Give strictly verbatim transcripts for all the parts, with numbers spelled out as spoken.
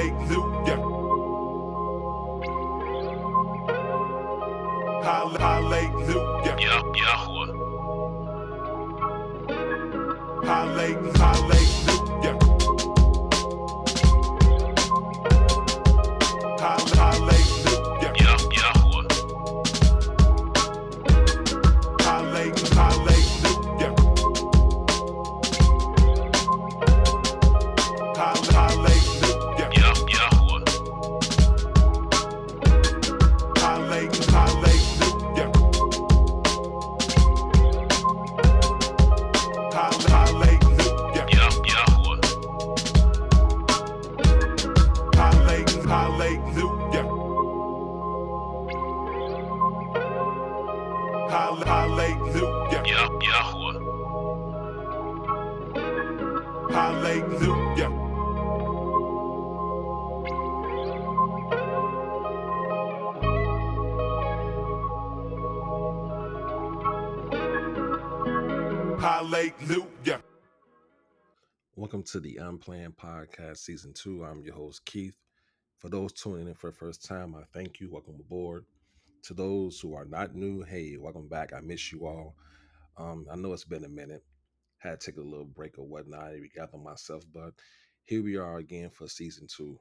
Hallelujah. Hallelujah. Yeah, Yahuwah. Hallelujah. Hallelujah. Hallelujah. Yeah, Yahuwah. Hallelujah. Hallelujah. Hallelujah. Yeah, Yahuwah. Hallelujah. Hallelujah. Hallelujah. Yeah, Yahuwah. Hallelujah. Hallelujah. Welcome to the Unplanned Podcast Season two. I'm your host, Keith. For those tuning in for the first time, I thank you. Welcome aboard. To those who are not new, hey, welcome back. I miss you all. Um, I know it's been a minute. Had to take a little break or whatnot. We gather myself, but here we are again for season two.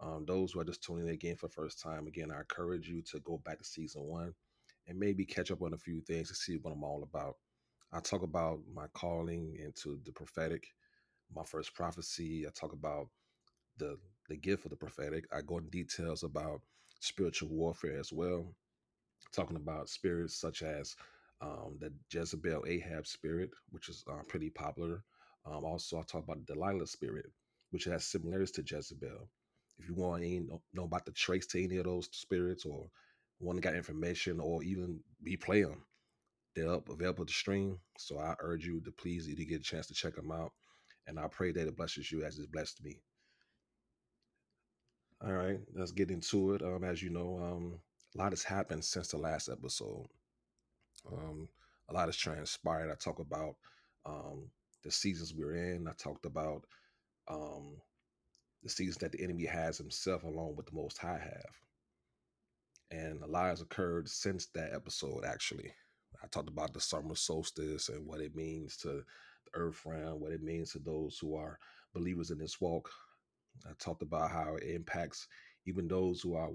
Um, those who are just tuning in again for the first time, again, I encourage you to go back to season one and maybe catch up on a few things to see what I'm all about. I talk about my calling into the prophetic, my first prophecy. I talk about the, the gift of the prophetic. I go into details about spiritual warfare as well. Talking about spirits such as um, the Jezebel Ahab spirit, which is uh, pretty popular. Um, also, I talk about the Delilah spirit, which has similarities to Jezebel. If you want to know about the trace to any of those spirits or want to get information or even replay them, they're up, available to stream. So I urge you to please, if you get a chance, to check them out. And I pray that it blesses you as it's blessed me. All right, let's get into it. Um, as you know, um, a lot has happened since the last episode. Um, a lot has transpired. I talk about um, the seasons we're in. I talked about um, the seasons that the enemy has himself along with the Most High have. And a lot has occurred since that episode, actually. I talked about the summer solstice and what it means to the earth realm, what it means to those who are believers in this walk. I talked about how it impacts even those who are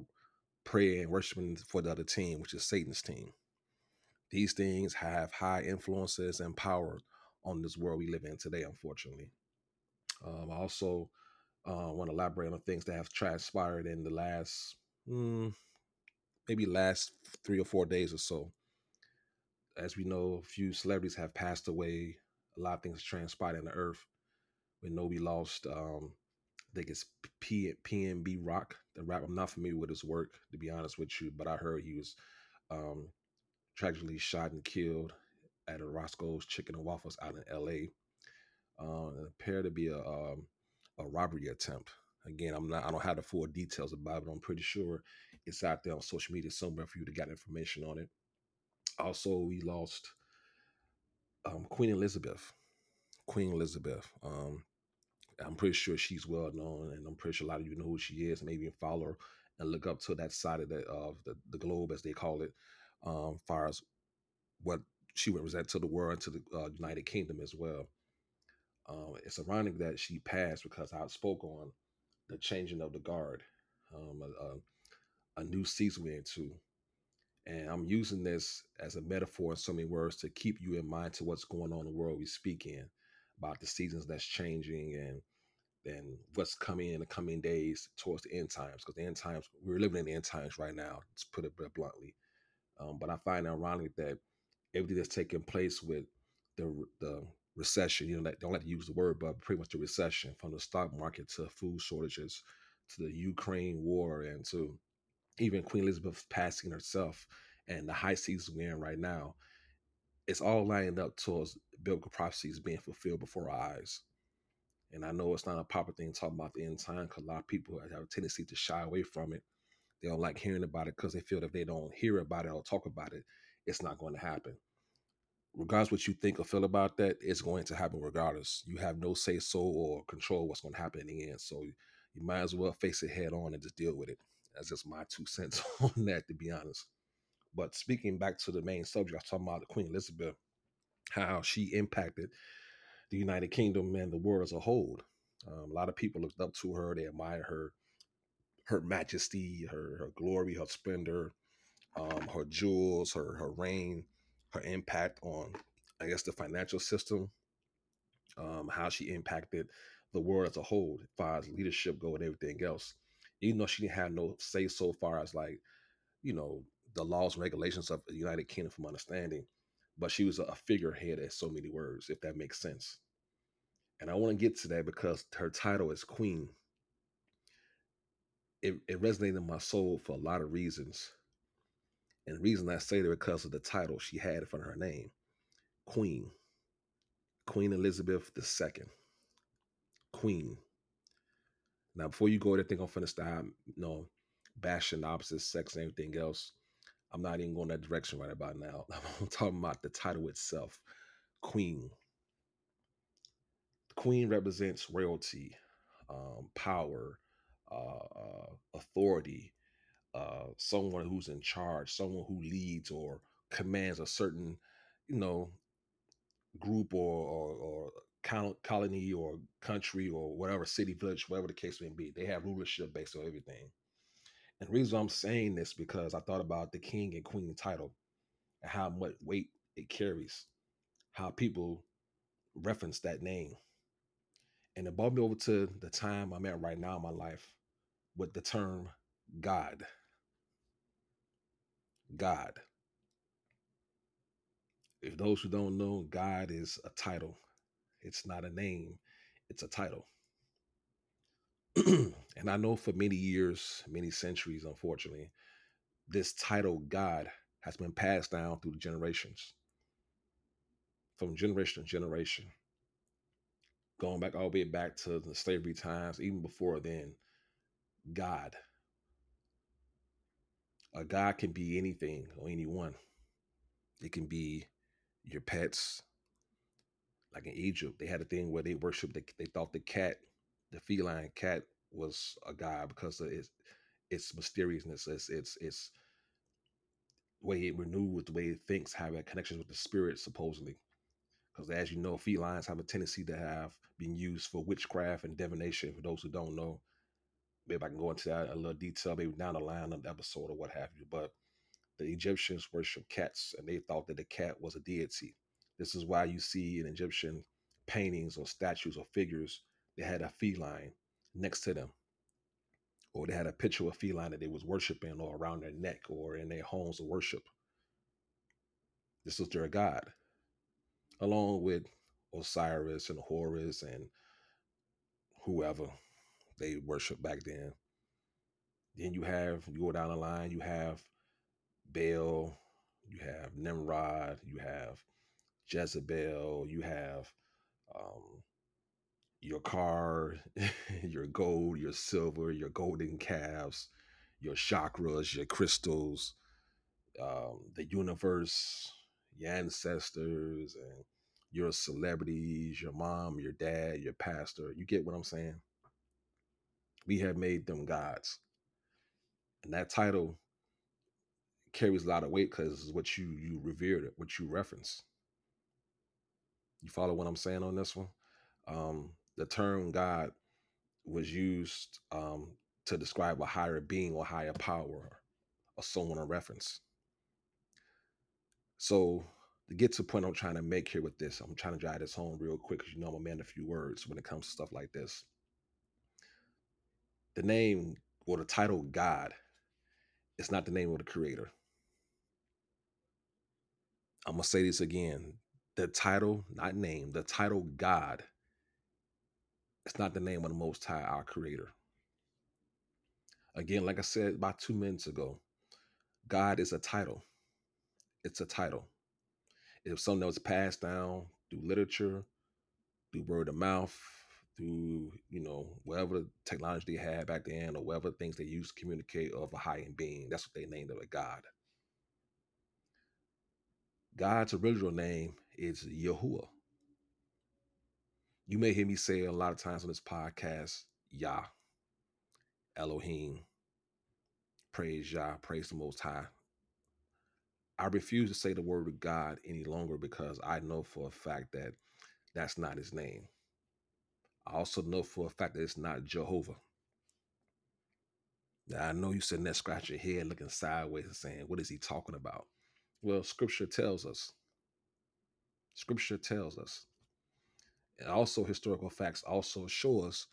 praying and worshiping for the other team, which is Satan's team. These things have high influences and power on this world we live in today, unfortunately. Um, I also uh, want to elaborate on things that have transpired in the last, mm, maybe last three or four days or so. As we know, a few celebrities have passed away. A lot of things transpired in the earth. We know we lost... Um, I think it's P- PNB Rock, the rap. I'm not familiar with his work, to be honest with you, but I heard he was um, tragically shot and killed at a Roscoe's Chicken and Waffles out in L A Uh, it appeared to be a, um, a robbery attempt. Again, I'm not. I don't have the full details about it, but I'm pretty sure it's out there on social media somewhere for you to get information on it. Also, we lost um, Queen Elizabeth. Queen Elizabeth. Um, I'm pretty sure she's well known, and I'm pretty sure a lot of you know who she is. Maybe you follow her and look up to that side of the of the, the globe, as they call it, um, as far as what she represents to the world and to the uh, United Kingdom as well. Um, it's ironic that she passed because I spoke on the changing of the guard, um, a, a, a new season we're into, and I'm using this as a metaphor in so many words to keep you in mind to what's going on in the world we speak in, about the seasons that's changing and and what's coming in the coming days towards the end times, because the end times, we're living in the end times right now, to put it bluntly. Um, but I find it ironic that everything that's taking place with the the recession, you know, don't like to use the word, but pretty much the recession, from the stock market to food shortages, to the Ukraine war, and to even Queen Elizabeth passing herself and the high season we're in right now, it's all lined up towards biblical prophecies being fulfilled before our eyes. And I know it's not a proper thing talking about the end time, because a lot of people have a tendency to shy away from it. They don't like hearing about it because they feel that if they don't hear about it or talk about it, it's not going to happen. Regardless what you think or feel about that, it's going to happen regardless. You have no say so or control what's going to happen in the end. So you might as well face it head on and just deal with it. That's just my two cents on that, to be honest. But speaking back to the main subject, I was talking about Queen Elizabeth, how she impacted the United Kingdom and the world as a whole. Um, a lot of people looked up to her. They admired her, her majesty, her, her glory, her splendor, um, her jewels, her, her reign, her impact on, I guess, the financial system, um, how she impacted the world as a whole, as far as leadership go and everything else. Even though she didn't have no say so far as, like, you know, the laws and regulations of the United Kingdom from understanding, but she was a figurehead in so many words, if that makes sense. And I want to get to that because her title is Queen. It, it resonated in my soul for a lot of reasons. And the reason I say that because of the title she had in front of her name, Queen. Queen Elizabeth the Second. Queen. Now, before you go there, think I'm finna stop, you know, bashing the opposite sex and everything else. I'm not even going that direction right about now. I'm talking about the title itself, Queen. The Queen represents royalty, um, power, uh, uh, authority, uh, someone who's in charge, someone who leads or commands a certain, you know, group or or, or colony or country or whatever, city, village, whatever the case may be. They have rulership based on everything. And the reason I'm saying this because I thought about the king and queen title and how much weight it carries, how people reference that name. And it brought me over to the time I'm at right now in my life with the term God. God. If those who don't know, God is a title. It's not a name. It's a title. And I know for many years, many centuries, unfortunately, this title God has been passed down through the generations, from generation to generation, going back all the way back to the slavery times, even before then. God. A God can be anything or anyone. It can be your pets. Like in Egypt, they had a thing where they worshiped, the, they thought the cat, the feline cat, was a god because of its its mysteriousness, its its its way it renews, the way it thinks, having connections with the spirit, supposedly. Because as you know, felines have a tendency to have been used for witchcraft and divination. For those who don't know, maybe I can go into that in a little detail, maybe down the line of the episode or what have you. But the Egyptians worshipped cats, and they thought that the cat was a deity. This is why you see in Egyptian paintings or statues or figures, they had a feline next to them, or they had a picture of a feline that they was worshiping, or around their neck, or in their homes of worship. This was their god, along with Osiris and Horus and whoever they worshiped back then. Then you have, you go down the line, you have Baal, you have Nimrod, you have Jezebel, you have um your car, your gold, your silver, your golden calves, your chakras, your crystals, um, the universe, your ancestors, and your celebrities, your mom, your dad, your pastor. You get what I'm saying? We have made them gods. And that title carries a lot of weight because it's what you, you revere, what you reference. You follow what I'm saying on this one? Um, The term God was used um, to describe a higher being or higher power or someone on reference. So to get to the point I'm trying to make here with this, I'm trying to drive this home real quick because you know I'm a man of few words when it comes to stuff like this. The name or the title God is not the name of the creator. I'm going to say this again. The title, not name, the title God, it's not the name of the Most High, our creator. Again, like I said about two minutes ago, God is a title. It's a title. It's something that was passed down through literature, through word of mouth, through, you know, whatever technology they had back then or whatever things they used to communicate of a high-end being. That's what they named it, a God. God's original name is Yahuwah. You may hear me say a lot of times on this podcast, Yah, Elohim. Praise Yah, praise the Most High. I refuse to say the word of God any longer because I know for a fact that that's not his name. I also know for a fact that it's not Jehovah. Now, I know you're sitting there scratching your head, looking sideways and saying, what is he talking about? Well, Scripture tells us. Scripture tells us. And also historical facts also show us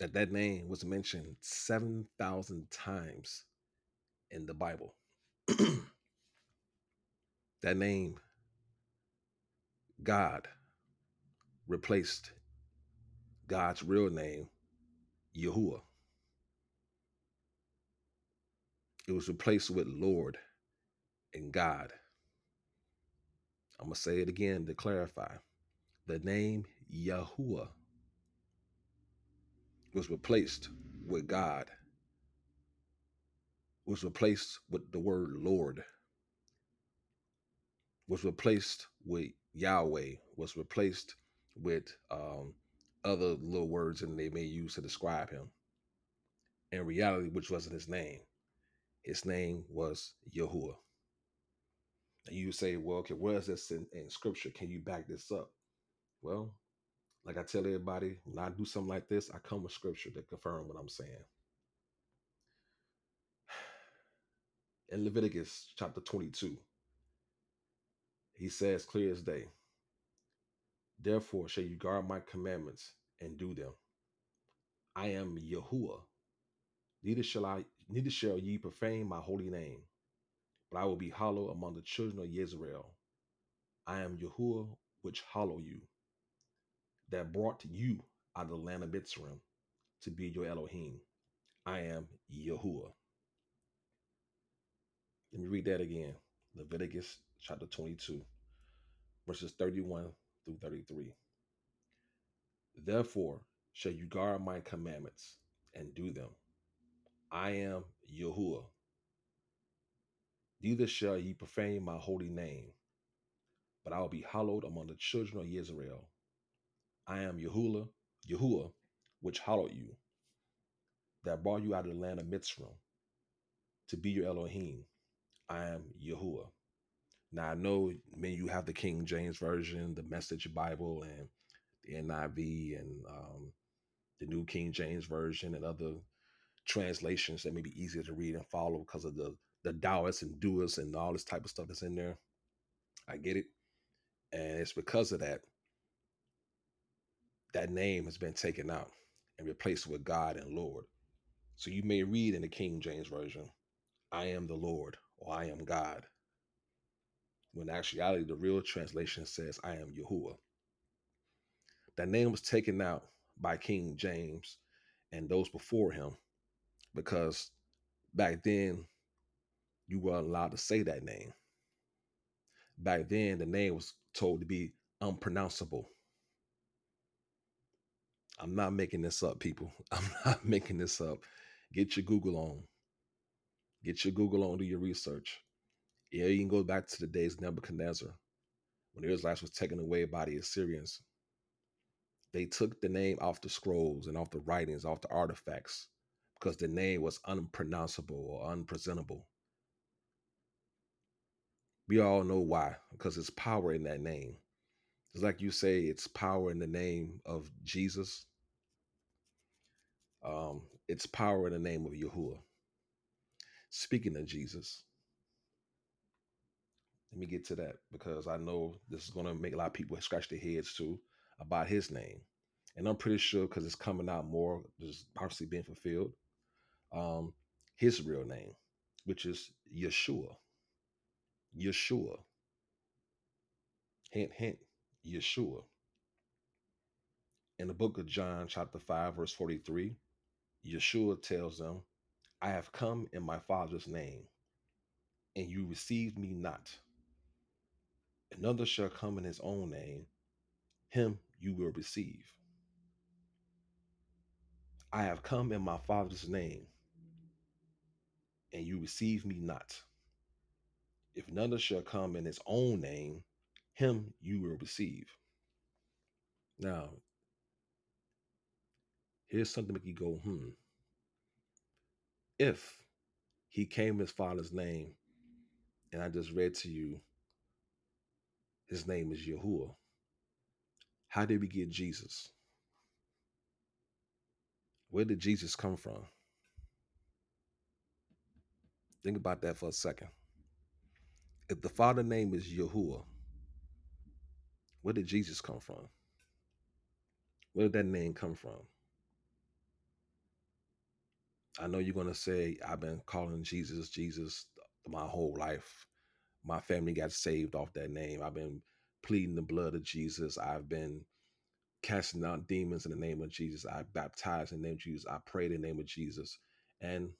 that that name was mentioned seven thousand times in the Bible. That name, God, replaced God's real name, Yahuwah. It was replaced with Lord and God. I'm going to say it again to clarify. The name Yahuwah was replaced with God, was replaced with the word Lord, was replaced with Yahweh, was replaced with um, other little words that they may use to describe him. In reality, which wasn't his name. His name was Yahuwah. And you say, well, okay, where is this in, in scripture? Can you back this up? Well, like I tell everybody, when I do something like this, I come with scripture to confirm what I'm saying. In Leviticus chapter twenty-two, he says clear as day, therefore shall you guard my commandments and do them. I am Yahuwah. Neither shall I, neither shall ye profane my holy name, but I will be hollow among the children of Israel. I am Yahuwah, which hollow you, that brought you out of the land of Mitzrayim to be your Elohim. I am Yahuwah. Let me read that again. Leviticus chapter twenty-two, verses thirty-one through thirty-three. Therefore shall you guard my commandments and do them. I am Yahuwah. Neither shall ye profane my holy name, but I will be hallowed among the children of Israel. I am Yahuwah, Yahuwah, which hallowed you, that brought you out of the land of Mitzrayim to be your Elohim. I am Yahuwah. Now, I know many of you have the King James Version, the Message Bible, and the N I V, and um, the New King James Version, and other translations that may be easier to read and follow because of the the Taoists and doers and all this type of stuff that's in there. I get it. And it's because of that, that name has been taken out and replaced with God and Lord. So you may read in the King James Version, I am the Lord, or I am God, when in actuality the real translation says, I am Yahuwah. That name was taken out by King James and those before him, because back then you were allowed to say that name. Back then, the name was told to be unpronounceable. I'm not making this up, people. I'm not making this up. Get your Google on. Get your Google on, do your research. Yeah, you can go back to the days of Nebuchadnezzar, when their life was taken away by the Assyrians. They took the name off the scrolls and off the writings, off the artifacts, because the name was unpronounceable or unpresentable. We all know why, because it's power in that name. It's like you say, it's power in the name of Jesus. Um, it's power in the name of Yahuwah. Speaking of Jesus, let me get to that, because I know this is going to make a lot of people scratch their heads too about his name. And I'm pretty sure, because it's coming out more, just obviously being fulfilled, um, his real name, which is Yeshua. Yeshua. Hint, hint, Yeshua. In the book of John, chapter five, verse forty-three, Yeshua tells them, I have come in my Father's name, and you received me not. Another shall come in his own name, him you will receive. I have come in my Father's name, and you receive me not. If another shall come in his own name, him you will receive. Now, here's something that you go, hmm, if he came his father's name, and I just read to you, his name is Yahuwah. How did we get Jesus? Where did Jesus come from? Think about that for a second. If the father's name is Yahuwah, where did Jesus come from? Where did that name come from? I know you're going to say, I've been calling Jesus, Jesus my whole life. My family got saved off that name. I've been pleading the blood of Jesus. I've been casting out demons in the name of Jesus. I baptized in the name of Jesus. I prayed in the name of Jesus. And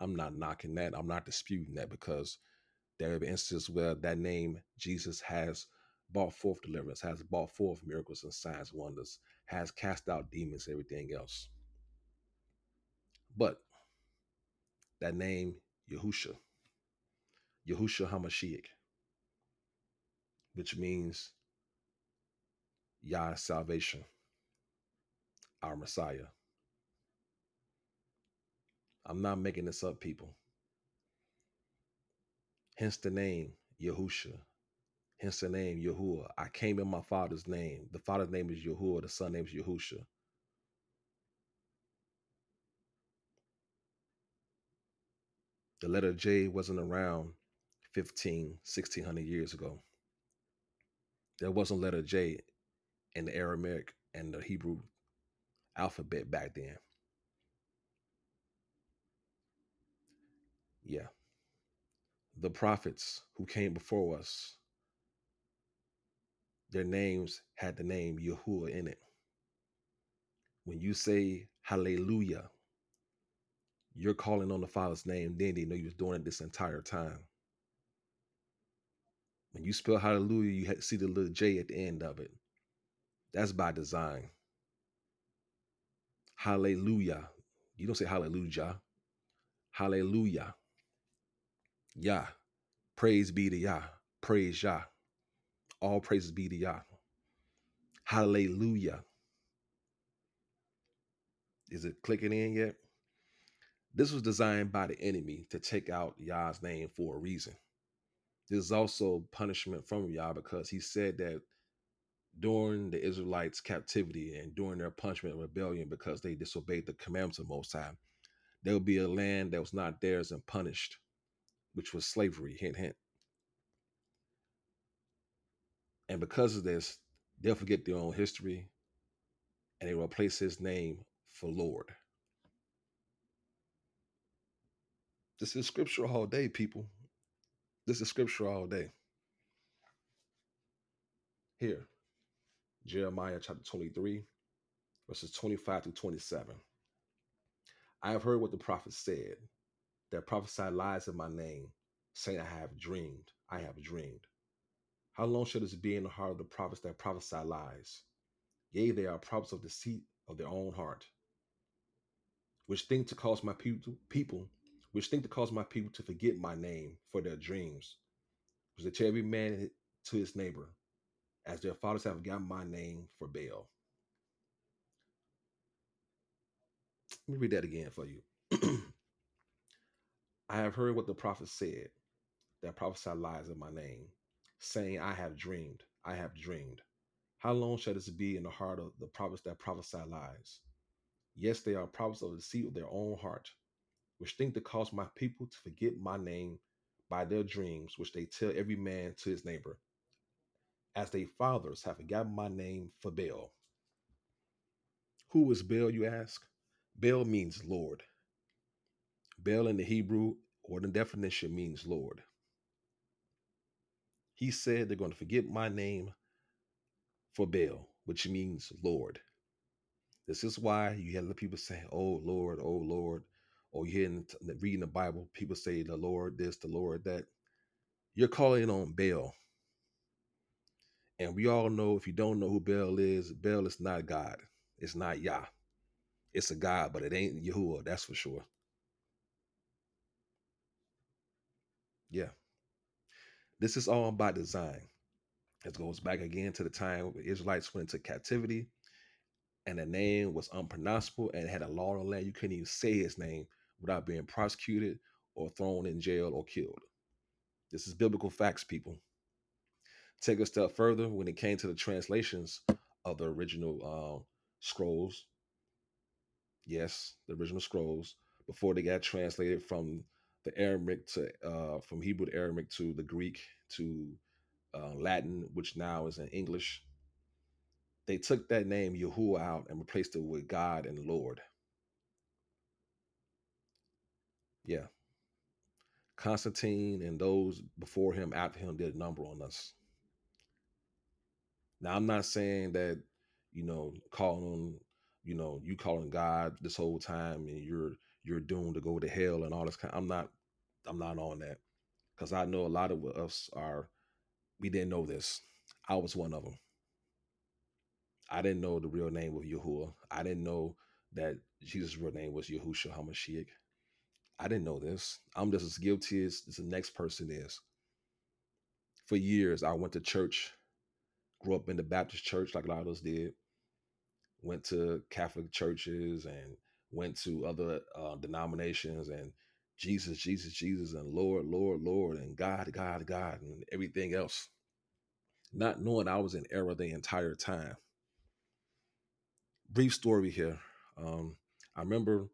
I'm not knocking that. I'm not disputing that, because there have been instances where that name, Jesus, has brought forth deliverance, has brought forth miracles and signs, wonders, has cast out demons, everything else. But that name, Yahusha, Yahusha HaMashiach, which means Yah's salvation, our Messiah. I'm not making this up, people. Hence the name, Yahusha. Hence the name, Yahuwah. I came in my father's name. The father's name is Yahuwah. The son's name is Yahusha. The letter J wasn't around fifteen, sixteen hundred years ago. There wasn't letter J in the Aramaic and the Hebrew alphabet back then. Yeah. The prophets who came before us, their names had the name Yahuwah in it. When you say hallelujah, you're calling on the Father's name. Then they know you was doing it this entire time. When you spell hallelujah, you see the little J at the end of it. That's by design. Hallelujah. You don't say hallelujah. Hallelujah. Yah. Praise be to Yah. Praise Yah. All praises be to Yah. Hallelujah. Is it clicking in yet? This was designed by the enemy to take out Yah's name for a reason. This is also punishment from Yah, because he said that during the Israelites' captivity and during their punishment and rebellion, because they disobeyed the commandments of Most High, there would be a land that was not theirs and punished, which was slavery, hint, hint. And because of this, they'll forget their own history and they replace his name for Lord. This is scripture all day, people. This is scripture all day. Here, Jeremiah chapter twenty-three, verses twenty-five through twenty-seven. I have heard what the prophet said, that prophesied lies in my name, saying, I have dreamed, I have dreamed. How long shall this be in the heart of the prophets that prophesy lies? Yea, they are prophets of deceit of their own heart, which think to cause my people, people which think to cause my people to forget my name for their dreams, which they tell every man to his neighbor, as their fathers have gotten my name for Baal. Let me read that again for you. I have heard what the prophet said, that prophesied lies in my name, saying, I have dreamed, I have dreamed. How long shall this be in the heart of the prophets that prophesy lies? Yes, they are prophets of the deceit of their own heart, which think to cause my people to forget my name by their dreams, which they tell every man to his neighbor, as their fathers have forgotten my name for Baal. Who is Baal, you ask? Baal means Lord. Baal in the Hebrew, or the definition, means Lord. He said they're going to forget my name for Baal, which means Lord. This is why you hear the people say, oh, Lord, oh, Lord. Or you're reading the Bible, people say the Lord this, the Lord that. You're calling on Baal. And we all know, if you don't know who Baal is, Baal is not God. It's not Yah. It's a God, but it ain't Yahuwah, that's for sure. Yeah. This is all by design. It goes back again to the time when the Israelites went into captivity and the name was unpronounceable and had a law on land. You couldn't even say his name, without being prosecuted or thrown in jail or killed. This is biblical facts, people. Take a step further, when it came to the translations of the original uh, scrolls, yes, the original scrolls, before they got translated from the Aramaic to, uh, from Hebrew to Aramaic to the Greek to uh, Latin, which now is in English, they took that name Yahuwah out and replaced it with God and Lord. Yeah. Constantine and those before him, after him, did a number on us. Now, I'm not saying that, you know, calling on, you know, you calling God this whole time and you're you're doomed to go to hell and all this kind. I'm not, I'm not on that, because I know a lot of us are, we didn't know this. I was one of them. I didn't know the real name of Yahuwah. I didn't know that Jesus' real name was Yahusha HaMashiach. I didn't know this. I'm just as guilty as, as the next person is. For years, I went to church, grew up in the Baptist church like a lot of us did, went to Catholic churches and went to other uh, denominations, and Jesus, Jesus, Jesus, and Lord, Lord, Lord, and God, God, God, and everything else. Not knowing I was in error the entire time. Brief story here. Um, I remember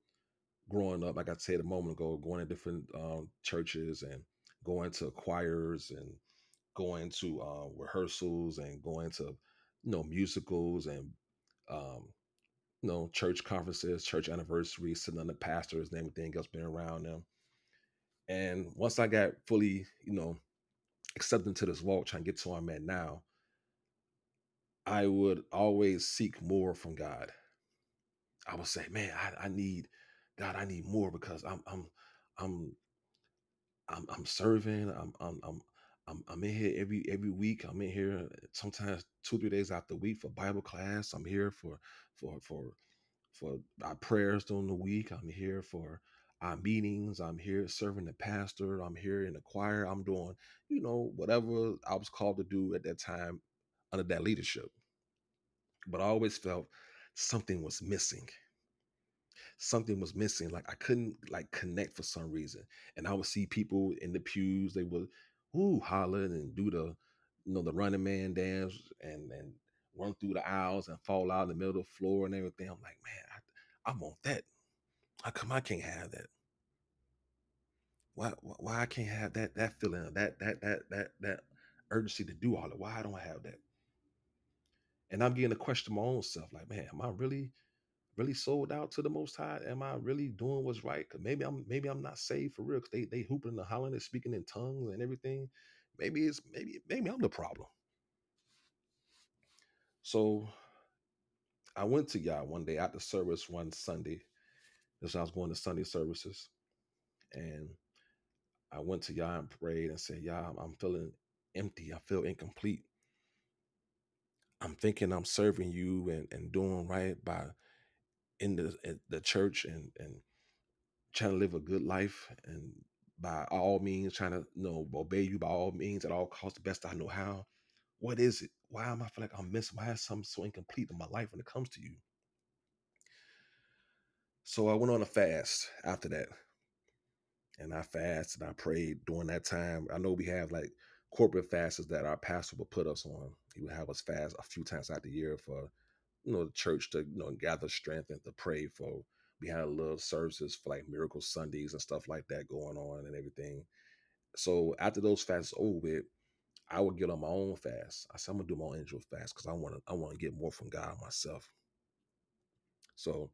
growing up, like I said a moment ago, going to different um, churches and going to choirs and going to uh, rehearsals and going to, you know, musicals and, um, you know, church conferences, church anniversaries, sitting under pastors and everything else, being around them. And once I got fully, you know, accepted into this walk, trying to get to where I'm at now, I would always seek more from God. I would say, man, I, I need God. I need more, because I'm, I'm, I'm, I'm, I'm serving. I'm, I'm, I'm, I'm, I'm in here every, every week. I'm in here sometimes two, three days out the week for Bible class. I'm here for, for, for, for our prayers during the week. I'm here for our meetings. I'm here serving the pastor. I'm here in the choir. I'm doing, you know, whatever I was called to do at that time, under that leadership. But I always felt something was missing. Something was missing. Like I couldn't like connect for some reason. And I would see people in the pews, they would ooh, holler and do the, you know, the running man dance and, and run through the aisles and fall out in the middle of the floor and everything. I'm like, man, I, I want that. How come I can't have that? Why, why I can't have that, that feeling, that, that, that, that, that urgency to do all that? Why I don't have that? And I'm getting to question my own self, like, man, am I really, really sold out to the Most High? Am I really doing what's right? Because maybe I'm, maybe I'm not saved for real. Because they, they hooping and hollering and speaking in tongues and everything. Maybe it's, maybe, maybe I'm the problem. So I went to Yah one day after service one Sunday. That's when I was going to Sunday services, and I went to Yah and prayed and said, Yah, I'm feeling empty. I feel incomplete. I'm thinking I'm serving you and, and doing right by in the, in the church and, and trying to live a good life and by all means trying to, you know, obey you by all means at all costs, the best I know how. What is it? Why am I feeling like I'm missing? Why is something so incomplete in my life when it comes to you? So I went on a fast after that, and I fasted and I prayed during that time. I know we have like corporate fasts that our pastor would put us on. He would have us fast a few times out the year for, you know, the church to, you know, gather strength and to pray for. We had little services for like Miracle Sundays and stuff like that going on and everything. So after those fasts over with, I would get on my own fast. I said, I'm gonna do my own individual fast because I want to. I want to get more from God myself. So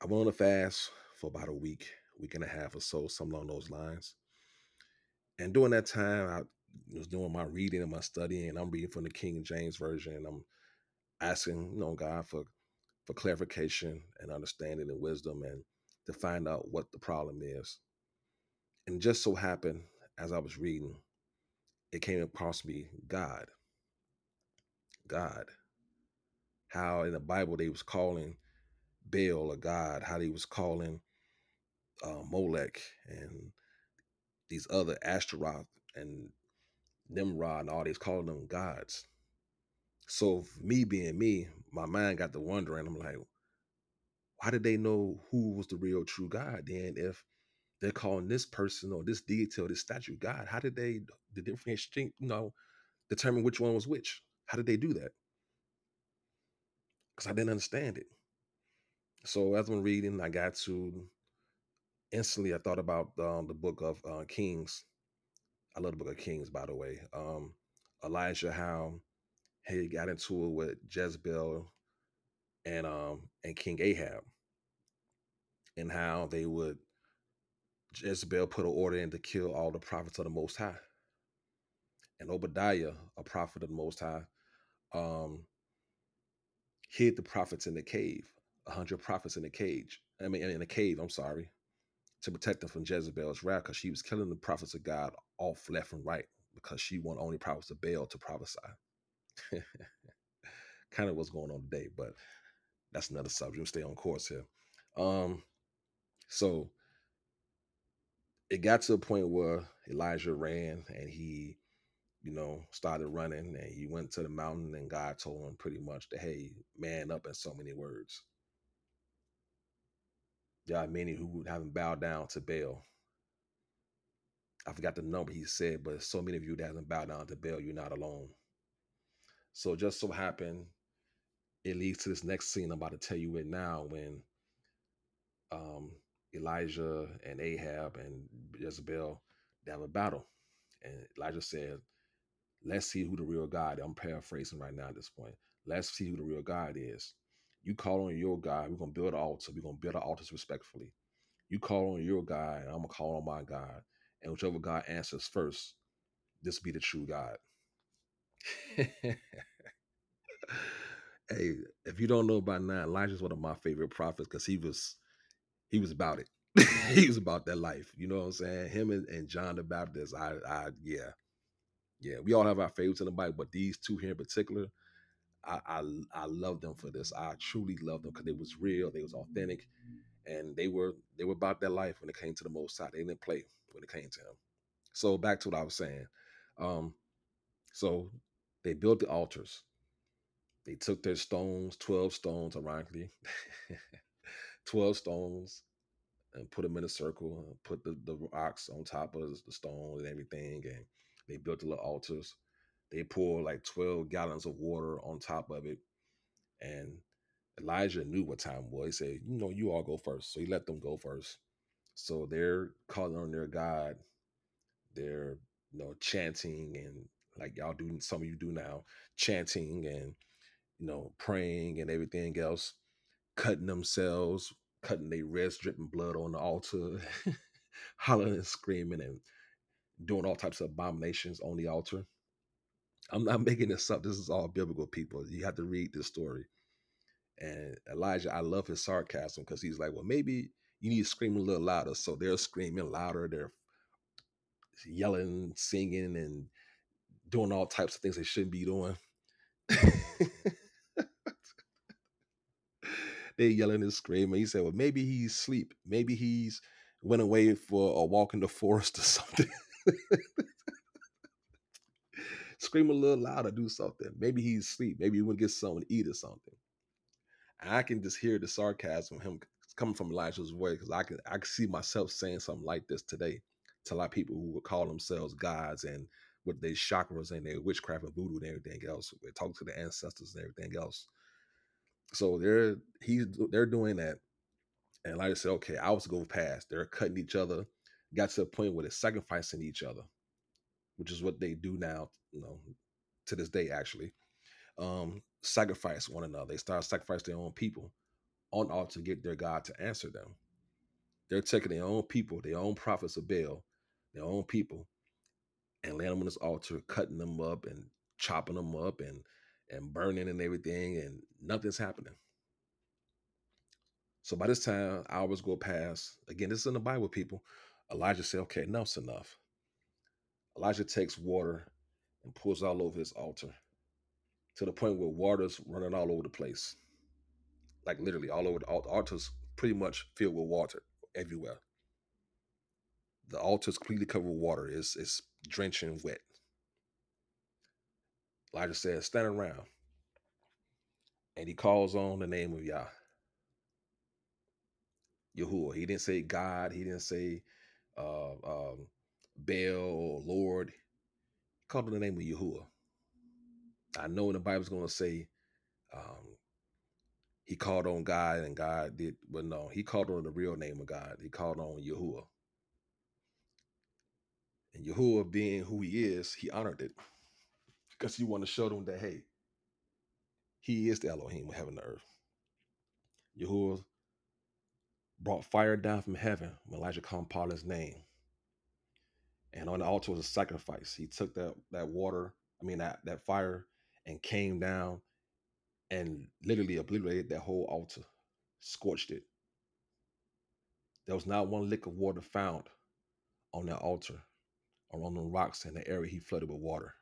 I went on a fast for about a week, week and a half or so, something along those lines. And during that time, I was doing my reading and my studying, and I'm reading from the King James Version, and I'm asking, you know, God for, for clarification and understanding and wisdom and to find out what the problem is. And just so happened, as I was reading, it came across me, God. God. How in the Bible they was calling Baal a god, how they was calling uh, Molech and these other Ashtaroth and Nimrod and all these, calling them gods. So me being me, my mind got to wondering. I'm like, How did they know who was the real true God then? If they're calling this person or this deity or this statue God, how did they the differentiate, you know, determine which one was which? How did they do that? Because I didn't understand it. So as I'm reading, I got to instantly, I thought about um, the book of uh, Kings. I love the book of Kings, by the way. Um, Elijah, how he got into it with Jezebel and um and King Ahab, and how they would Jezebel put an order in to kill all the prophets of the Most High, and Obadiah, a prophet of the Most High, um hid the prophets in the cave, a hundred prophets in the cage. I mean, in a cave. I'm sorry, to protect them from Jezebel's wrath, because she was killing the prophets of God off left and right because she wanted only prophets of Baal to prophesy. Kind of what's going on today, but that's another subject. We'll stay on course here. Um, so it got to a point where Elijah ran, and he, you know, started running, and he went to the mountain, and God told him pretty much that, hey, man up, in so many words. There are many who haven't bowed down to Baal. I forgot the number he said, but so many of you that haven't bowed down to Baal, you're not alone. So just so happened, it leads to this next scene I'm about to tell you it now, when um, Elijah and Ahab and Jezebel, they have a battle. And Elijah said, let's see who the real God is. I'm paraphrasing right now at this point. Let's see who the real God is. You call on your God. We're going to build an altar. We're going to build our altars respectfully. You call on your God, and I'm going to call on my God. And whichever God answers first, this will be the true God. Hey, if you don't know by now, Elijah's one of my favorite prophets, because he was he was about it. He was about that life. You know what I'm saying? Him and, and John the Baptist. I I yeah. Yeah. We all have our favorites in the Bible, but these two here in particular, I I, I love them for this. I truly love them because they was real, they was authentic, and they were they were about that life when it came to the Most High. They didn't play when it came to him. So back to what I was saying. Um, so they built the altars. They took their stones, twelve stones, ironically, twelve stones, and put them in a circle, and put the, the rocks on top of the stone and everything. And they built the little altars. They poured like twelve gallons of water on top of it. And Elijah knew what time it was. He said, you know, you all go first. So he let them go first. So they're calling on their God. They're, you know, chanting, and like y'all do, some of you do now, chanting and, you know, praying and everything else, cutting themselves, cutting their wrists, dripping blood on the altar, hollering and screaming and doing all types of abominations on the altar. I'm not making this up. This is all biblical, people. You have to read this story. And Elijah, I love his sarcasm, because he's like, well, maybe you need to scream a little louder. So they're screaming louder. They're yelling, singing, and doing all types of things they shouldn't be doing. They yelling and screaming. He said, well, maybe he's asleep. Maybe he's went away for a walk in the forest or something. Scream a little louder, do something. Maybe he's asleep. Maybe he went to get something to eat or something. And I can just hear the sarcasm him coming from Elijah's voice, because I can, I can see myself saying something like this today to a lot of people who would call themselves gods and with their chakras and their witchcraft and voodoo and everything else. They talk to the ancestors and everything else. So they're he's they're doing that, and Elijah said, "Okay, I was go past." They're cutting each other. Got to a point where they're sacrificing each other, which is what they do now, you know, to this day actually. Um, sacrifice one another. They start sacrificing their own people on altar to get their God to answer them. They're taking their own people, their own prophets of Baal, their own people, and laying them on this altar, cutting them up and chopping them up and. and burning and everything, and nothing's happening. So by this time, hours go past. Again, this is in the Bible, people. Elijah said, okay, enough's enough. Elijah takes water and pours it all over his altar, to the point where water's running all over the place. Like literally all over the altar. The altar's pretty much filled with water everywhere. The altar's completely covered with water. It's, it's drenching wet. Elijah says, stand around. And he calls on the name of Yah. Yahuwah. He didn't say God. He didn't say uh, um, Baal or Lord. He called him the name of Yahuwah. I know in the Bible it's going to say um, he called on God and God did, but no, he called on the real name of God. He called on Yahuwah. And Yahuwah being who he is, he honored it because he wanted to show them that, hey, he is the Elohim of heaven and earth. Yahuwah brought fire down from heaven when Elijah called upon his name. And on the altar was a sacrifice. He took that, that water, I mean, that, that fire and came down and literally obliterated that whole altar, scorched it. There was not one lick of water found on that altar or on the rocks in the area he flooded with water.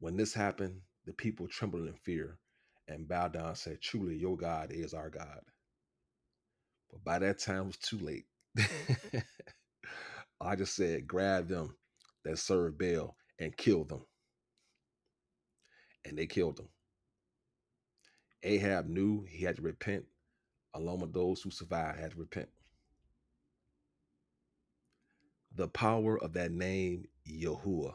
When this happened, the people trembled in fear and bowed down and said, truly, your God is our God. But by that time, it was too late. I just said, grab them that served Baal and kill them. And they killed them. Ahab knew he had to repent, along with those who survived had to repent. The power of that name, Yahuwah.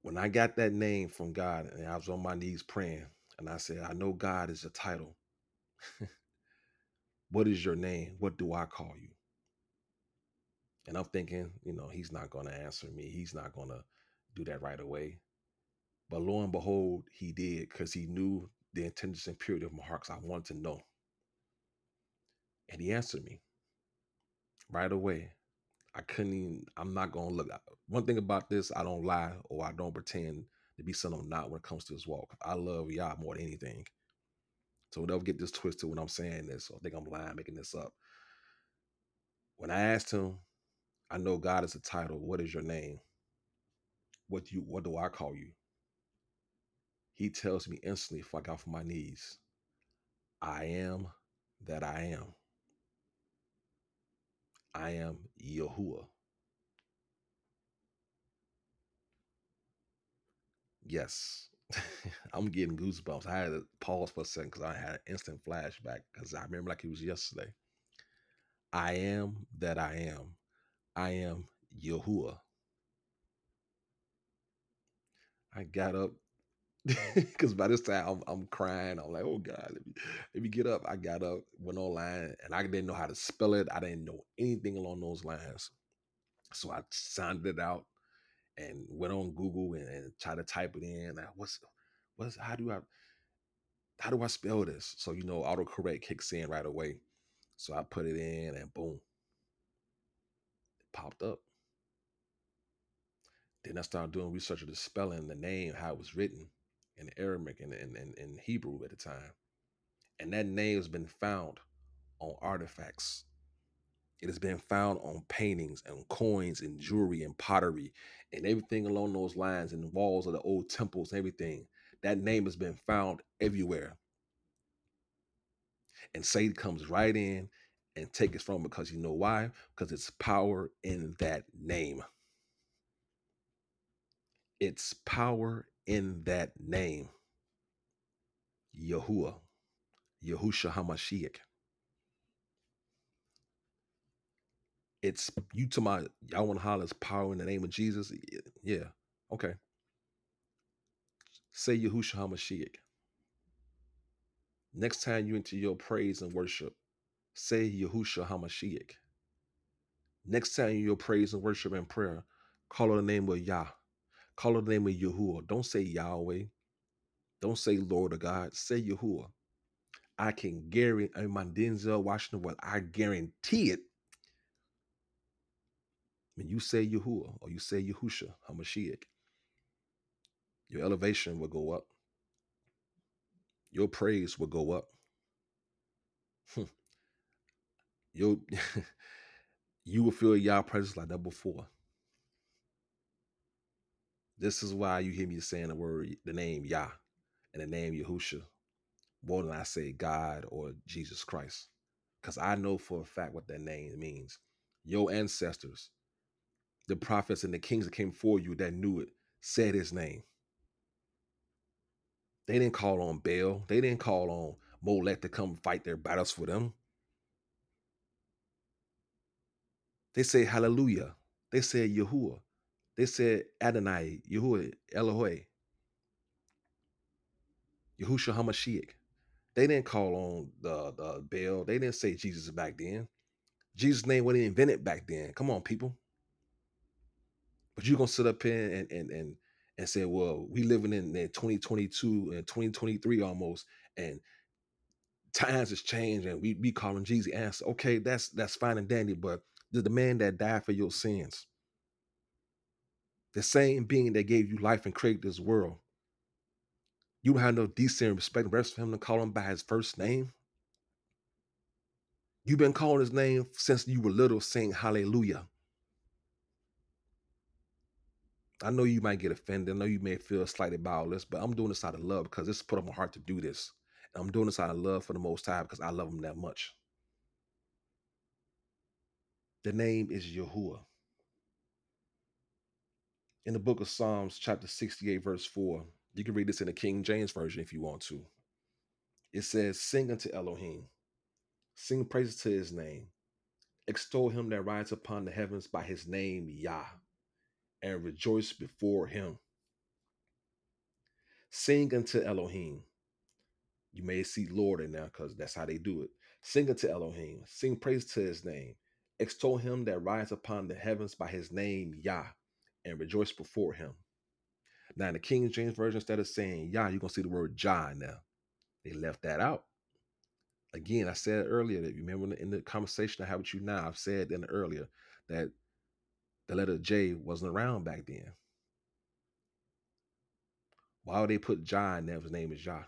When I got that name from God and I was on my knees praying and I said, I know God is a title. What is your name? What do I call you? And I'm thinking, you know, he's not going to answer me. He's not going to do that right away. But lo and behold, he did, because he knew the intentions and purity of my heart, because I wanted to know. And he answered me right away. I couldn't even, I'm not going to look. One thing about this, I don't lie or I don't pretend to be something I'm not when it comes to this walk. I love Yah more than anything. So don't get this twisted when I'm saying this. I think I'm lying, making this up. When I asked him, I know God is a title. What is your name? What do you, what do I call you? He tells me instantly if I got off my knees, I am that I am. I am Yahuwah. Yes, I'm getting goosebumps. I had to pause for a second because I had an instant flashback because I remember like it was yesterday. I am that I am. I am Yahuwah. I got up because by this time I'm, I'm crying. I'm like, oh God, let me, let me get up. I got up, went online, and I didn't know how to spell it. I didn't know anything along those lines. So I sounded it out and went on Google and, and tried to type it in. I, what's, what's, how do I, how do I spell this? So, you know, autocorrect kicks in right away. So I put it in and boom, it popped up. Then I started doing research of the spelling, the name, how it was written in Aramaic and in, in, in Hebrew at the time. And that name has been found on artifacts. It has been found on paintings and coins and jewelry and pottery and everything along those lines and the walls of the old temples and everything. That name has been found everywhere. And Satan comes right in and takes it from it because you know why? Because it's power in that name. It's power in that name. Yahuwah. Yahusha HaMashiach. It's you to my, y'all want to holler, it's power in the name of Jesus? Yeah. Okay. Say Yahusha HaMashiach. Next time you into your praise and worship, say Yahusha HaMashiach. Next time you're praise and worship and prayer, call on the name of Yah. Call on the name of Yahuwah. Don't say Yahweh. Don't say Lord of God. Say Yahuwah. I can guarantee, I mean, my Denzel Washington was, I guarantee it. When you say Yahuwah or you say Yahusha HaMashiach, your elevation will go up. Your praise will go up. your, you will feel Yah presence like that before. This is why you hear me saying the word, the name Yah and the name Yahusha more than I say God or Jesus Christ. Because I know for a fact what that name means. Your ancestors, the prophets and the kings that came before you that knew it, said his name. They didn't call on Baal. They didn't call on Molech to come fight their battles for them. They say hallelujah. They said Yahuwah. They said Adonai, Yahuwah, Elohim, Yahusha HaMashiach. They didn't call on the, the Baal. They didn't say Jesus back then. Jesus' name wasn't invented back then. Come on, people. But you're going to sit up here and, and, and, and say, well, we living in twenty twenty-two and twenty twenty-three almost, and times has changed, and we be calling Jesus answer. Okay, that's, that's fine and dandy, but the man that died for your sins, the same being that gave you life and created this world, you don't have no decency and respect and reverence for him to call him by his first name. You've been calling his name since you were little, saying hallelujah. I know you might get offended. I know you may feel slighted by all this, but I'm doing this out of love because it's put on my heart to do this. And I'm doing this out of love for the Most High because I love him that much. The name is Yahuwah. In the book of Psalms, chapter sixty-eight, verse four, you can read this in the King James Version if you want to. It says, sing unto Elohim, sing praises to his name, extol him that rides upon the heavens by his name, Yah, and rejoice before him. Sing unto Elohim. You may see Lord in there because that's how they do it. Sing unto Elohim, sing praise to his name, extol him that rides upon the heavens by his name, Yah, and rejoice before him. Now in the King James Version, instead of saying Yah, you're going to see the word Jah now. They left that out. Again, I said earlier that, you remember in the conversation I have with you now, I've said then earlier that the letter J wasn't around back then. Why would they put Jah in there if his name is Yah?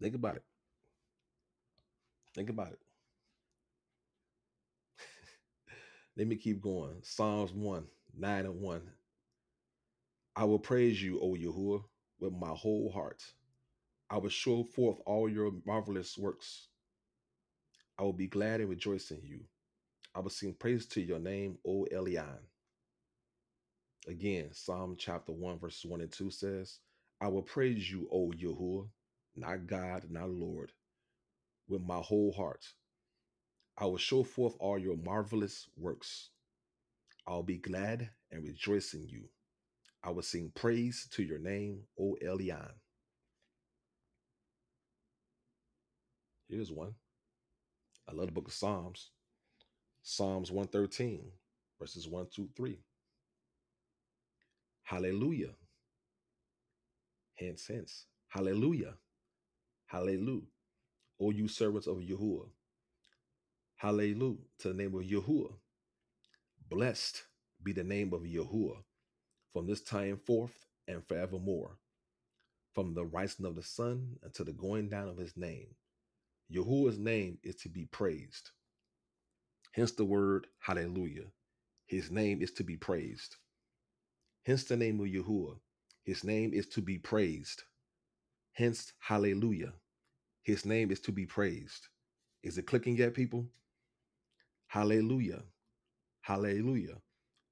Think about it. Think about it. Let me keep going. Psalms one, nine and one. I will praise you, O Yahuwah, with my whole heart. I will show forth all your marvelous works. I will be glad and rejoice in you. I will sing praise to your name, O Elyon. Again, Psalm chapter one, verses one and two says, I will praise you, O Yahuwah, not God, not Lord, with my whole heart. I will show forth all your marvelous works. I'll be glad and rejoice in you. I will sing praise to your name, O Elyon. Here's one. I love the book of Psalms. Psalms one thirteen, verses one, two, three. Hallelujah. Hence, hence. Hallelujah. Hallelujah. O you servants of Yahuwah. Hallelujah to the name of Yahuwah. Blessed be the name of Yahuwah from this time forth and forevermore. From the rising of the sun until the going down of his name. Yahuwah's name is to be praised. Hence the word hallelujah. His name is to be praised. Hence the name of Yahuwah. His name is to be praised. Hence hallelujah. His name is to be praised. Is it clicking yet, people? Hallelujah. Hallelujah.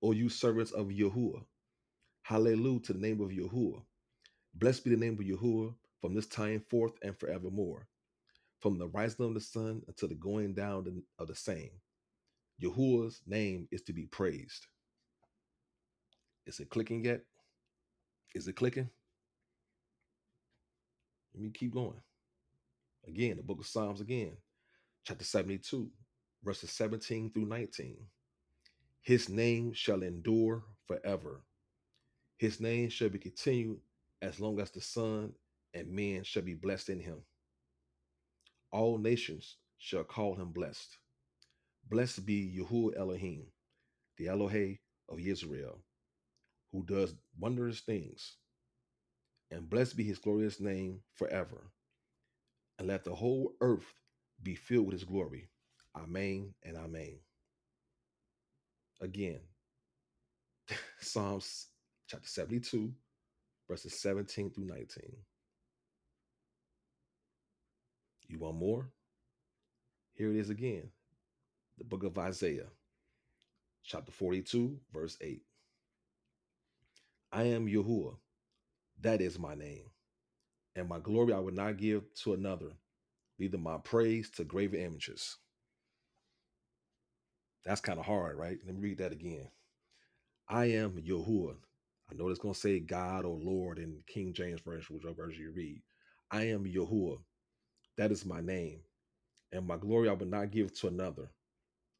O you servants of Yahuwah. Hallelujah to the name of Yahuwah. Blessed be the name of Yahuwah from this time forth and forevermore. From the rising of the sun until the going down of the same. Yahuwah's name is to be praised. Is it clicking yet? Is it clicking? Let me keep going. Again, the book of Psalms again. Chapter seventy-two, verses seventeen through nineteen. His name shall endure forever. His name shall be continued as long as the sun and men shall be blessed in him. All nations shall call him blessed. Blessed be Yahuwah Elohim, the Elohe of Israel, who does wondrous things. And blessed be his glorious name forever. And let the whole earth be filled with his glory. Amen and amen. Again, Psalms chapter seventy-two, verses seventeen through nineteen. You want more? Here it is again. The book of Isaiah, chapter forty-two, verse eight. I am Yahuwah. That is my name. And my glory I would not give to another, neither my praise to graven images. That's kind of hard, right? Let me read that again. I am Yahuwah. I know it's going to say God or Lord in King James Version, whichever version you read. I am Yahuwah. That is my name. And my glory I would not give to another,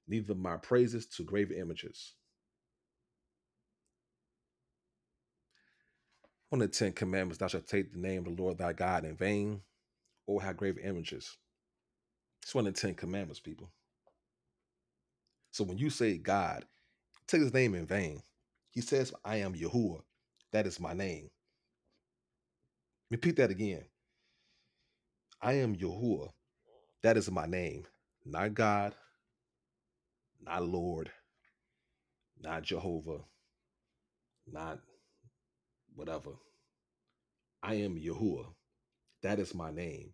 neither my praises to graven images. On the Ten Commandments, thou shalt take the name of the Lord thy God in vain, or have graven images. It's one of the Ten Commandments, people. So when you say God, take his name in vain. He says, I am Yahuwah. That is my name. Repeat that again. I am Yahuwah. That is my name. Not God, not Lord, not Jehovah, not whatever. I am Yahuwah. That is my name.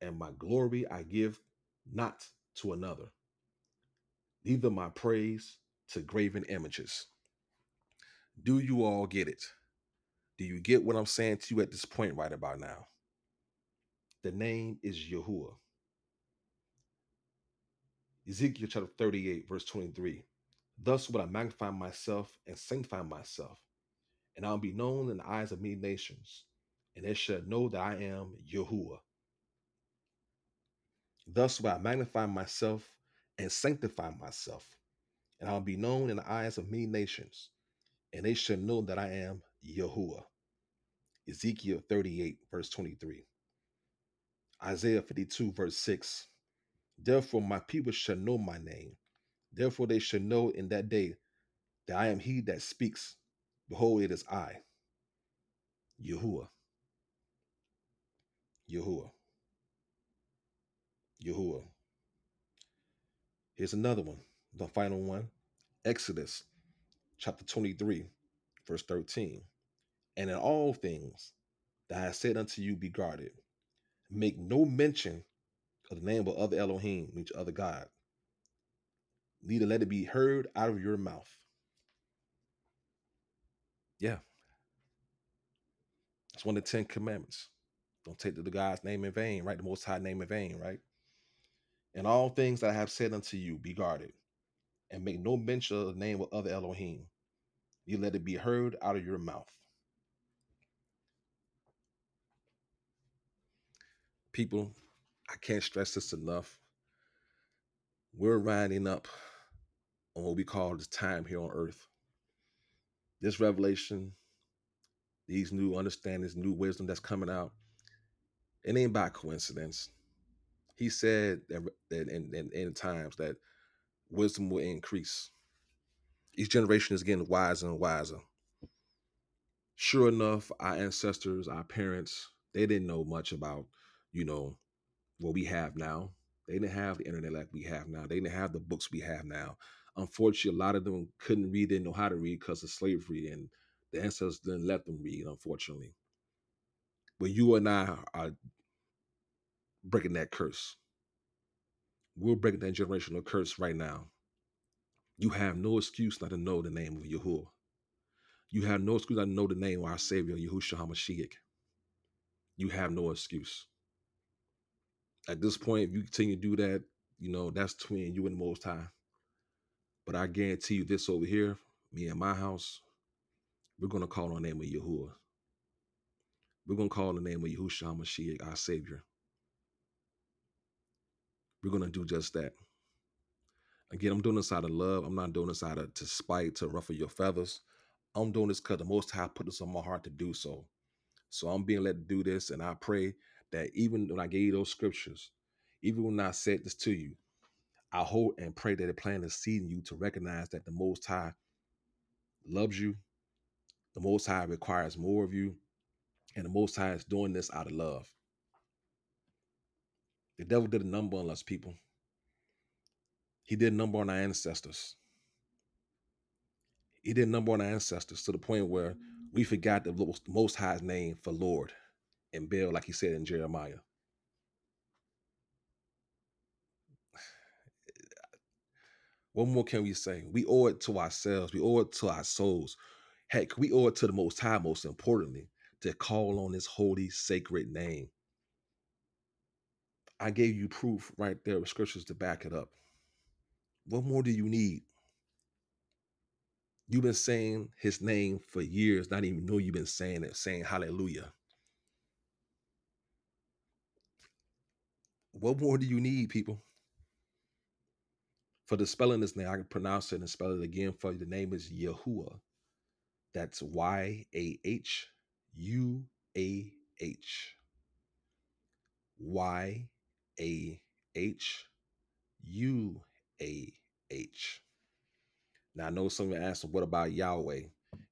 And my glory I give not to another, neither my praise to graven images. Do you all get it? Do you get what I'm saying to you at this point right about now? The name is Yahuwah. Ezekiel chapter thirty-eight, verse twenty-three. Thus will I magnify myself and sanctify myself, and I'll be known in the eyes of many nations, and they shall know that I am Yahuwah. Thus will I magnify myself and sanctify myself, and I'll be known in the eyes of many nations, and they shall know that I am Yahuwah. Ezekiel thirty-eight, verse twenty-three. Isaiah fifty-two, verse six. Therefore my people shall know my name. Therefore they shall know in that day that I am he that speaks. Behold, it is I, Yahuwah, Yahuwah, Yahuwah. Here's another one, the final one, Exodus chapter twenty-three, verse thirteen. And in all things that I have said unto you, be guarded. Make no mention of the name of other Elohim, which other God. Neither let it be heard out of your mouth. Yeah. That's one of the Ten Commandments. Don't take the God's name in vain, right? The Most High name in vain, right? And all things that I have said unto you, be guarded, and make no mention of the name of other Elohim. You let it be heard out of your mouth. People, I can't stress this enough. We're rounding up on what we call this time here on earth. This revelation, these new understandings, new wisdom that's coming out, it ain't by coincidence. He said that, that in, in, in times that wisdom will increase. Each generation is getting wiser and wiser. Sure enough, our ancestors, our parents, they didn't know much about, you know, what we have now. They didn't have the internet like we have now. They didn't have the books we have now. Unfortunately, a lot of them couldn't read, didn't know how to read because of slavery, and the ancestors didn't let them read, unfortunately. But you and I are breaking that curse. We're breaking that generational curse right now. You have no excuse not to know the name of Yahuwah. You have no excuse not to know the name of our Savior, Yahusha HaMashiach. You have no excuse. At this point, if you continue to do that, you know, that's between you and the Most High. But I guarantee you this over here, me and my house, we're going to call on the name of Yahuwah. We're going to call on the name of Yahusha HaMashiach, our Savior. We're going to do just that. Again, I'm doing this out of love. I'm not doing this out of to spite, to ruffle your feathers. I'm doing this because the Most High put this on my heart to do so. So I'm being led to do this, and I pray that even when I gave you those scriptures, even when I said this to you, I hope and pray that it planted a seed in you to recognize that the Most High loves you. The Most High requires more of you. And the Most High is doing this out of love. The devil did a number on us, people. He did a number on our ancestors. He did a number on our ancestors to the point where we forgot the Most High's name for Lord and Baal, like he said in Jeremiah. What more can we say? We owe it to ourselves. We owe it to our souls. Heck, we owe it to the Most High, most importantly, to call on his holy, sacred name. I gave you proof right there with scriptures to back it up. What more do you need? You've been saying his name for years, not even know you've been saying it, saying hallelujah. What more do you need, people? For the spelling this name, I can pronounce it and spell it again for you. The name is Yahuwah. That's Y A H U A H. Y A H U A H. Now I know someone asked, what about Yahweh?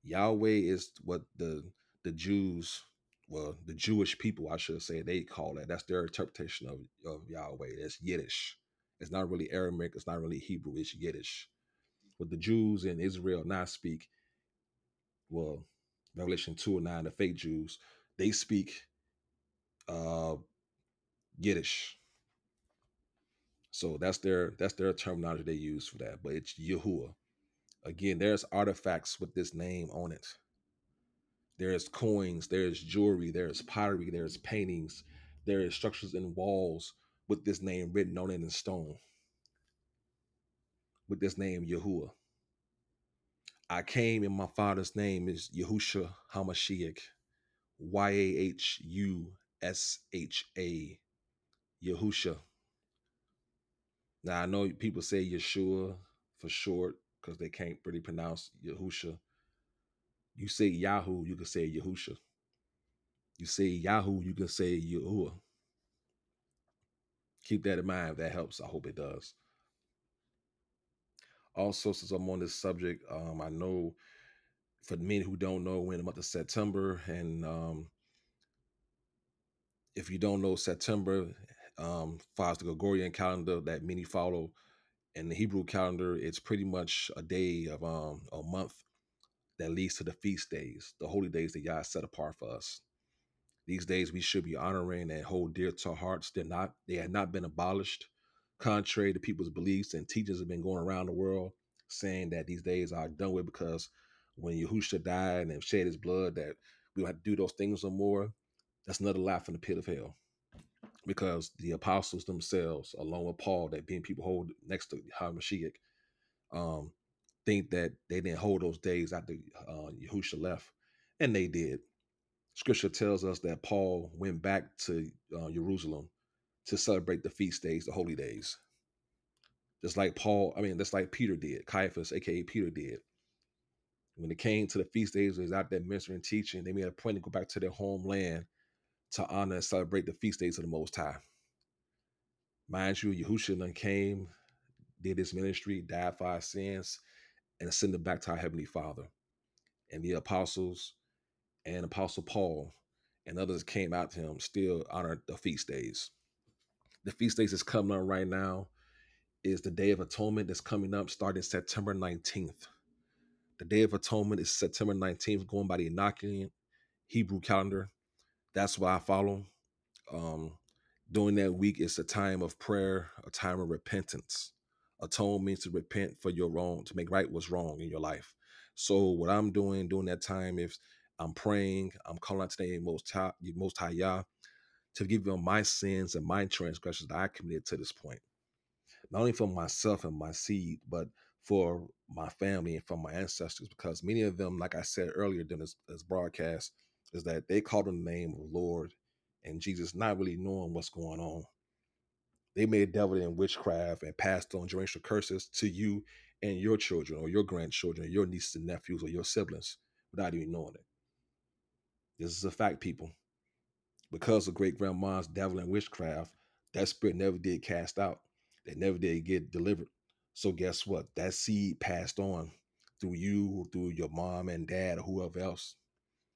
Yahweh is what the the Jews, well, the Jewish people, I should say, they call that. That's their interpretation of, of Yahweh. That's Yiddish. It's not really Aramaic. It's not really Hebrew. It's Yiddish. What the Jews in Israel now speak, well, Revelation two and nine, the fake Jews, they speak uh, Yiddish. So that's their that's their terminology they use for that. But it's Yahuwah. Again, there's artifacts with this name on it. There's coins, there's jewelry, there's pottery, there's paintings, there is structures and walls with this name written on it in stone. With this name, Yahuwah. I came in my Father's name is Yahusha HaMashiach. Y A H U S H A. Yahusha. Now, I know people say Yeshua for short, because they can't really pronounce Yahusha. You say Yahoo, you can say Yahusha. You say Yahoo, you can say Yahuwah. Keep that in mind if that helps. I hope it does. Also, since I'm on this subject, um, I know for men who don't know, we're in the month of September, and um, if you don't know September, um, follows the Gregorian calendar that many follow. In the Hebrew calendar, it's pretty much a day of um, a month that leads to the feast days, the holy days that Yah set apart for us. These days we should be honoring and hold dear to our hearts. They're not, they have not been abolished. Contrary to people's beliefs and teachers have been going around the world saying that these days are done with because when Yahusha died and shed his blood that we don't have to do those things no more. That's another lie from the pit of hell. Because the apostles themselves, along with Paul, that being people hold next to HaMashiach, um, think that they didn't hold those days after uh, Yahusha left, and they did. Scripture tells us that Paul went back to uh, Jerusalem to celebrate the feast days, the holy days. Just like Paul, I mean, that's like Peter did, Caiaphas, aka Peter did. When it came to the feast days, he was out there ministering and teaching. They made a point to go back to their homeland to honor and celebrate the feast days of the Most High. Mind you, Yahushua then came, did his ministry, died for our sins, and ascended back to our Heavenly Father. And the apostles and Apostle Paul and others came out to him, still honored the feast days. The feast days that's coming up right now is the Day of Atonement that's coming up starting September nineteenth. The Day of Atonement is September nineteenth, going by the Enochian Hebrew calendar. That's what I follow. Um, during that week, it's a time of prayer, a time of repentance. Atone means to repent for your wrong, to make right what's wrong in your life. So what I'm doing during that time is I'm praying, I'm calling out today Most High, Most High Yah, to give you my sins and my transgressions that I committed to this point. Not only for myself and my seed, but for my family and for my ancestors, because many of them, like I said earlier during this, this broadcast, is that they called on the name of the Lord and Jesus, not really knowing what's going on. They made devil in witchcraft and passed on generational curses to you and your children or your grandchildren, or your nieces and nephews or your siblings without even knowing it. This is a fact, people. Because of great grandma's devil and witchcraft, that spirit never did cast out. They never did get delivered. So guess what? That seed passed on through you, through your mom and dad or whoever else.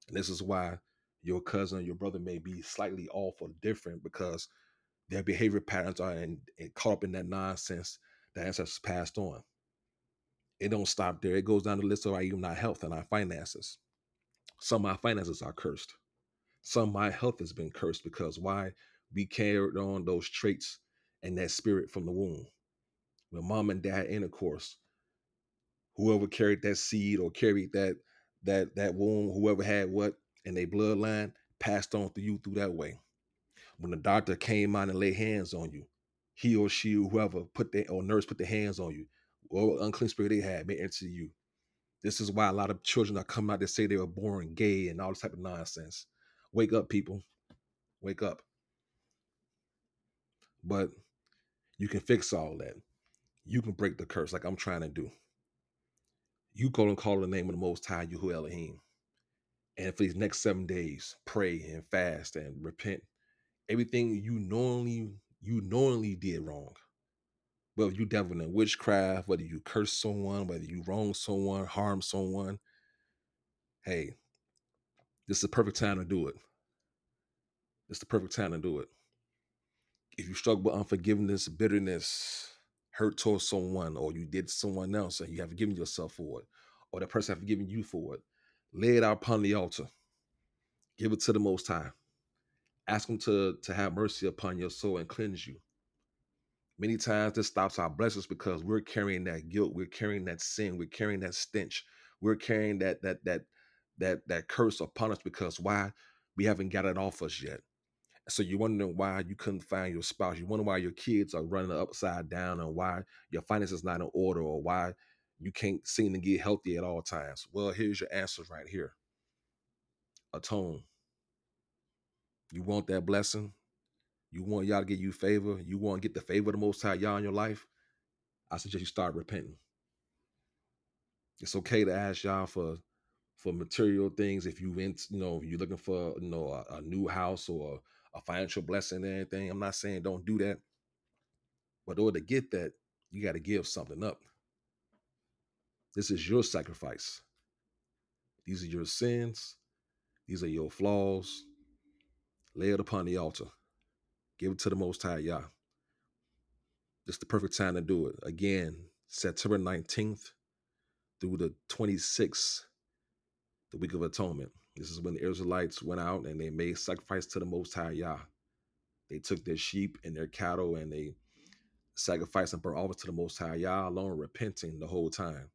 And this is why your cousin or your brother may be slightly off or different because their behavior patterns are in, in caught up in that nonsense that ancestors passed on. It don't stop there. It goes down the list of our, even our health and our finances. Some of our finances are cursed. Some of my health has been cursed because why? We carried on those traits and that spirit from the womb. When mom and dad intercourse, whoever carried that seed or carried that That that womb, whoever had what, and their bloodline passed on to you through that way. When the doctor came out and laid hands on you, he or she or whoever put their, or nurse put their hands on you, or unclean spirit they had may enter you. This is why a lot of children are coming out to say they were born gay and all this type of nonsense. Wake up, people. Wake up. But you can fix all that. You can break the curse like I'm trying to do. You go and call the name of the Most High, Yahuwah Elohim. And for these next seven days, pray and fast and repent. Everything you normally, you normally did wrong. Whether you devil in witchcraft, whether you curse someone, whether you wrong someone, harm someone. Hey, this is the perfect time to do it. It's the perfect time to do it. If you struggle with unforgiveness, bitterness, hurt towards someone, or you did someone else and you have forgiven yourself for it, or the person have forgiven you for it, lay it out upon the altar. Give it to the Most High. Ask him to, to have mercy upon your soul and cleanse you. Many times this stops our blessings because we're carrying that guilt. We're carrying that sin. We're carrying that stench. We're carrying that, that, that, that, that curse upon us because why? We haven't got it off us yet. So you're wondering why you couldn't find your spouse. You wonder why your kids are running upside down and why your finances is not in order or why you can't seem to get healthy at all times. Well, here's your answers right here. Atone. You want that blessing? You want y'all to give you favor? You want to get the favor of the Most High y'all in your life? I suggest you start repenting. It's okay to ask y'all for for material things if you in, you know, you're looking for, you know, a, a new house or a financial blessing and anything. I'm not saying don't do that. But in order to get that, you got to give something up. This is your sacrifice. These are your sins. These are your flaws. Lay it upon the altar. Give it to the Most High, Yah. It's the perfect time to do it. Again, September nineteenth through the twenty-sixth, the Week of Atonement. This is when the Israelites went out and they made sacrifice to the Most High, Yah. They took their sheep and their cattle and they sacrificed and burnt offerings to the Most High, Yah alone, repenting the whole time.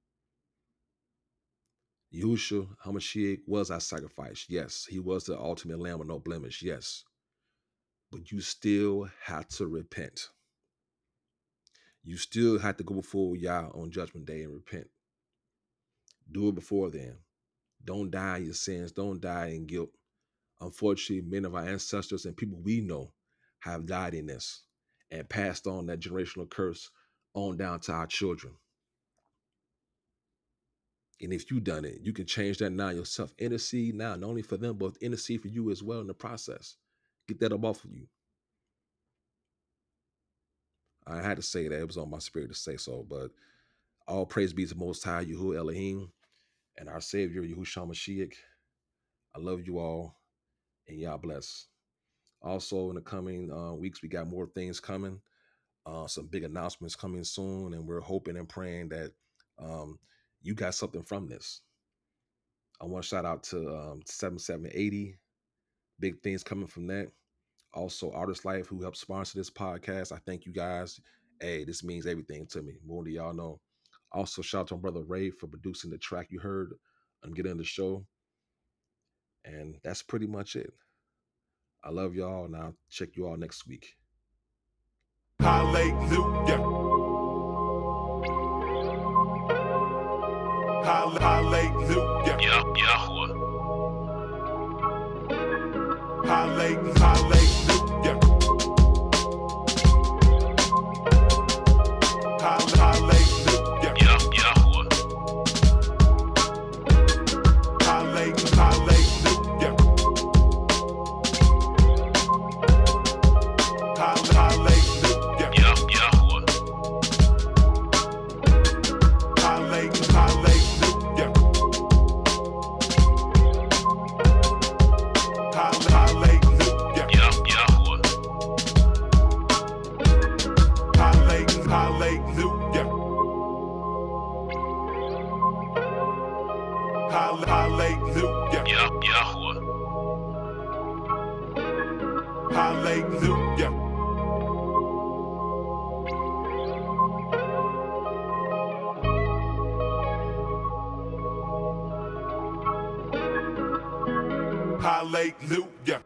Yahusha HaMashiach was our sacrifice. Yes, he was the ultimate lamb with no blemish. Yes. But you still have to repent. You still have to go before Yah on Judgment Day and repent. Do it before then. Don't die in your sins. Don't die in guilt. Unfortunately, many of our ancestors and people we know have died in this and passed on that generational curse on down to our children. And if you've done it, you can change that now yourself. Intercede now, not only for them, but intercede for you as well in the process. Get that up off of you. I had to say that. It was on my spirit to say so, but all praise be to the Most High, Yahuwah Elohim, and our Savior, Yahusha HaMashiach. I love you all, and y'all bless. Also, in the coming uh, weeks, we got more things coming. Uh, some big announcements coming soon, and we're hoping and praying that um, you got something from this. I want to shout out to um, seventy-seven eighty. Big things coming from that. Also, Artist Life, who helped sponsor this podcast. I thank you guys. Hey, this means everything to me. More than y'all know. Also, shout out to my brother Ray for producing the track you heard. I'm getting on the show. And that's pretty much it. I love y'all, and I'll check you all next week. Hallelujah. Hallelujah. Yeah, Yahuwah. Hallelujah, hallelujah. Hallelujah. Yeah, Yahuwah. Hallelujah, hallelujah. Hallelujah. Yeah, Yahuwah. Hallelujah, hallelujah. Hallelujah. Yeah, Yahuwah. Hallelujah. Hallelujah. Hallelujah.